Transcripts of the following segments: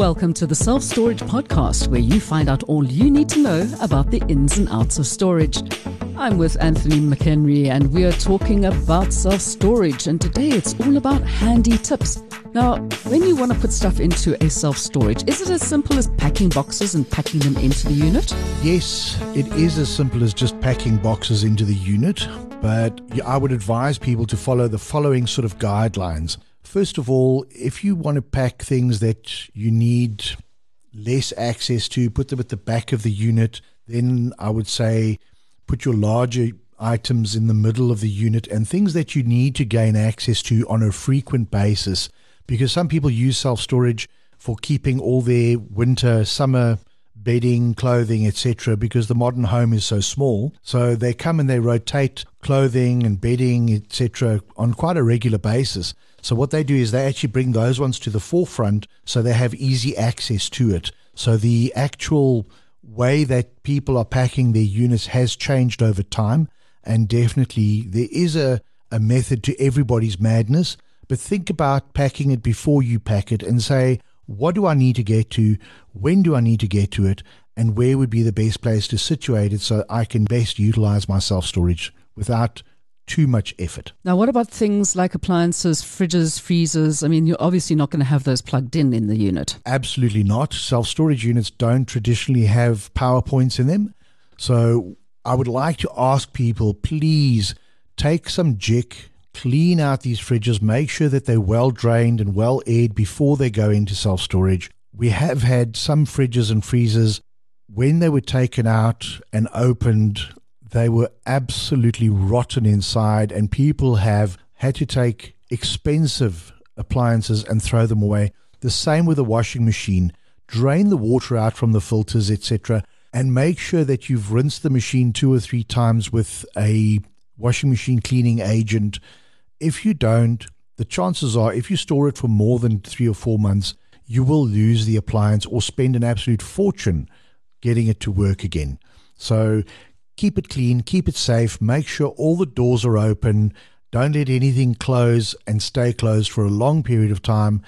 Welcome to the Self-Storage Podcast, where you find out all you need to know about the ins and outs of storage. I'm with Anthony McHenry, and we are talking about self-storage, and today it's all about handy tips. Now, when you want to put stuff into a self-storage, is it as simple as packing boxes and packing them into the unit? Yes, it is as simple as just packing boxes into the unit, but I would advise people to follow the following sort of guidelines. First of all, if you want to pack things that you need less access to, put them at the back of the unit. Then I would say put your larger items in the middle of the unit, and things that you need to gain access to on a frequent basis, because some people use self-storage for keeping all their winter, summer bedding, clothing, etc., because the modern home is so small. So they come and they rotate clothing and bedding, etc., on quite a regular basis. So what they do is they actually bring those ones to the forefront so they have easy access to it. So the actual way that people are packing their units has changed over time, and definitely there is a method to everybody's madness. But think about packing it before you pack it and say, what do I need to get to? When do I need to get to it? And where would be the best place to situate it so I can best utilize my self-storage without too much effort. Now, what about things like appliances, fridges, freezers? I mean, you're obviously not going to have those plugged in the unit. Absolutely not. Self-storage units don't traditionally have power points in them. So I would like to ask people, please take some JIC, clean out these fridges, make sure that they're well drained and well aired before they go into self-storage. We have had some fridges and freezers, when they were taken out and opened, they were absolutely rotten inside, and people have had to take expensive appliances and throw them away. The same with the washing machine. Drain the water out from the filters, etc., and make sure that you've rinsed the machine 2 or 3 times with a washing machine cleaning agent. If you don't, the chances are if you store it for more than 3 or 4 months, you will lose the appliance or spend an absolute fortune getting it to work again. So keep it clean, keep it safe, make sure all the doors are open, don't let anything close and stay closed for a long period of time.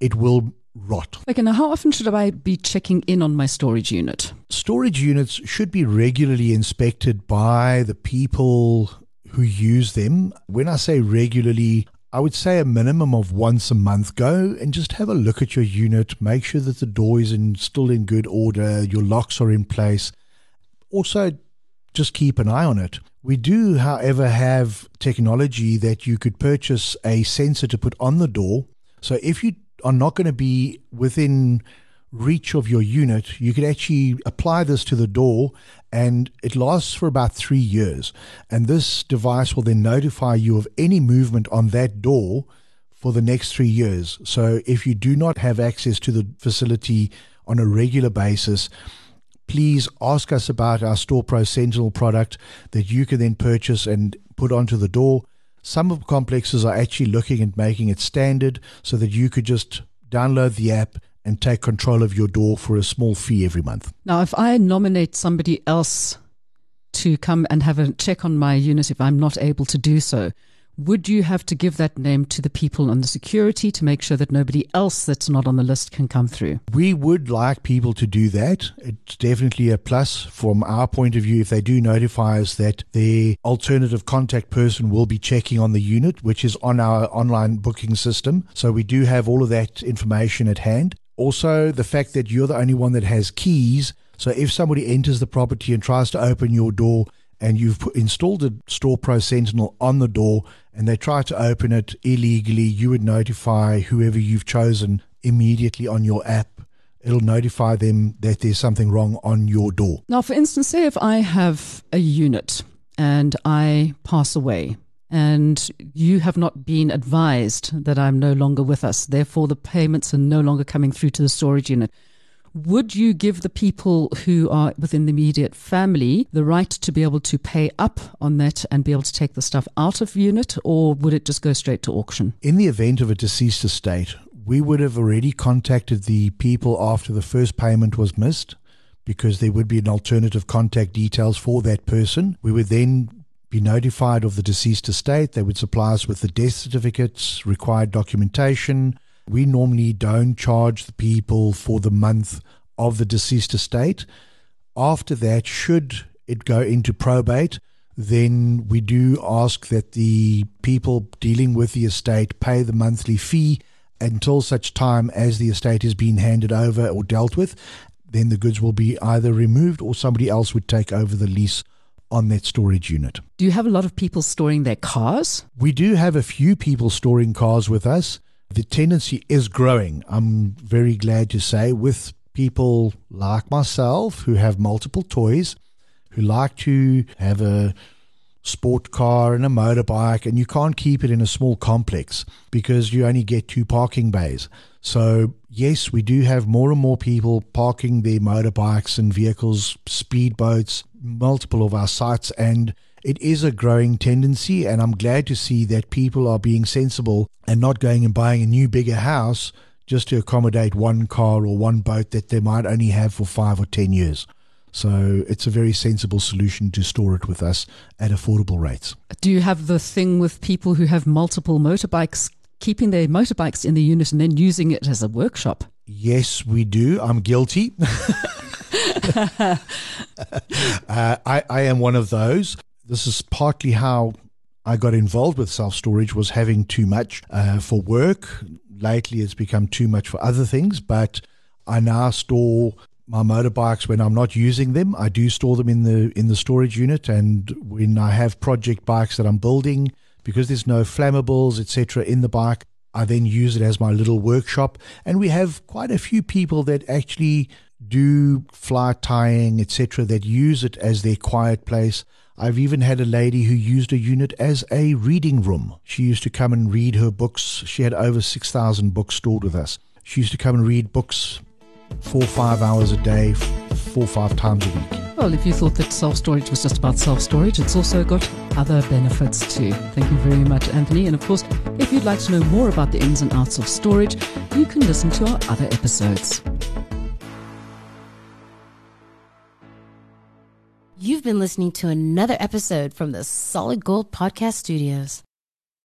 It will rot. Okay, now how often should I be checking in on my storage unit? Storage units should be regularly inspected by the people who use them. When I say regularly, I would say a minimum of once a month. Go and just have a look at your unit, make sure that the door is still in good order, your locks are in place. Also, just keep an eye on it. We do, however, have technology that you could purchase a sensor to put on the door. So if you are not going to be within reach of your unit, you could actually apply this to the door, and it lasts for about 3 years. And this device will then notify you of any movement on that door for the next 3 years. So if you do not have access to the facility on a regular basis, please ask us about our Store Pro Sentinel product that you can then purchase and put onto the door. Some of the complexes are actually looking at making it standard so that you could just download the app and take control of your door for a small fee every month. Now, if I nominate somebody else to come and have a check on my unit, if I'm not able to do so, would you have to give that name to the people on the security to make sure that nobody else that's not on the list can come through? We would like people to do that. It's definitely a plus from our point of view if they do notify us that their alternative contact person will be checking on the unit, which is on our online booking system. So we do have all of that information at hand. Also, the fact that you're the only one that has keys. So if somebody enters the property and tries to open your door, and you've installed a Store Pro Sentinel on the door and they try to open it illegally, you would notify whoever you've chosen immediately on your app. It'll notify them that there's something wrong on your door. Now, for instance, say if I have a unit and I pass away and you have not been advised that I'm no longer with us, therefore the payments are no longer coming through to the storage unit. Would you give the people who are within the immediate family the right to be able to pay up on that and be able to take the stuff out of unit, or would it just go straight to auction? In the event of a deceased estate, we would have already contacted the people after the first payment was missed, because there would be an alternative contact details for that person. We would then be notified of the deceased estate. They would supply us with the death certificates, required documentation, We normally don't charge the people for the month of the deceased estate. After that, should it go into probate, then we do ask that the people dealing with the estate pay the monthly fee until such time as the estate is being handed over or dealt with. Then the goods will be either removed or somebody else would take over the lease on that storage unit. Do you have a lot of people storing their cars? We do have a few people storing cars with us. The tendency is growing, I'm very glad to say, with people like myself who have multiple toys, who like to have a sport car and a motorbike, and you can't keep it in a small complex because you only get 2 parking bays. So yes, we do have more and more people parking their motorbikes and vehicles, speedboats, multiple of our sites, and it is a growing tendency, and I'm glad to see that people are being sensible and not going and buying a new bigger house just to accommodate one car or one boat that they might only have for 5 or 10 years. So it's a very sensible solution to store it with us at affordable rates. Do you have the thing with people who have multiple motorbikes, keeping their motorbikes in the unit and then using it as a workshop? Yes, we do. I'm guilty. I am one of those. This is partly how I got involved with self-storage, was having too much for work. Lately, it's become too much for other things, but I now store my motorbikes when I'm not using them. I do store them in the storage unit, and when I have project bikes that I'm building, because there's no flammables, etc. in the bike, I then use it as my little workshop. And we have quite a few people that actually do fly tying, etc., that use it as their quiet place. I've even had a lady who used a unit as a reading room. She used to come and read her books. She had over 6,000 books stored with us. She used to come and read books 4 or 5 hours a day, 4 or 5 times a week. Well, if you thought that self-storage was just about self-storage, it's also got other benefits too. Thank you very much, Anthony. And of course, if you'd like to know more about the ins and outs of storage, you can listen to our other episodes. You've been listening to another episode from the Solid Gold Podcast Studios.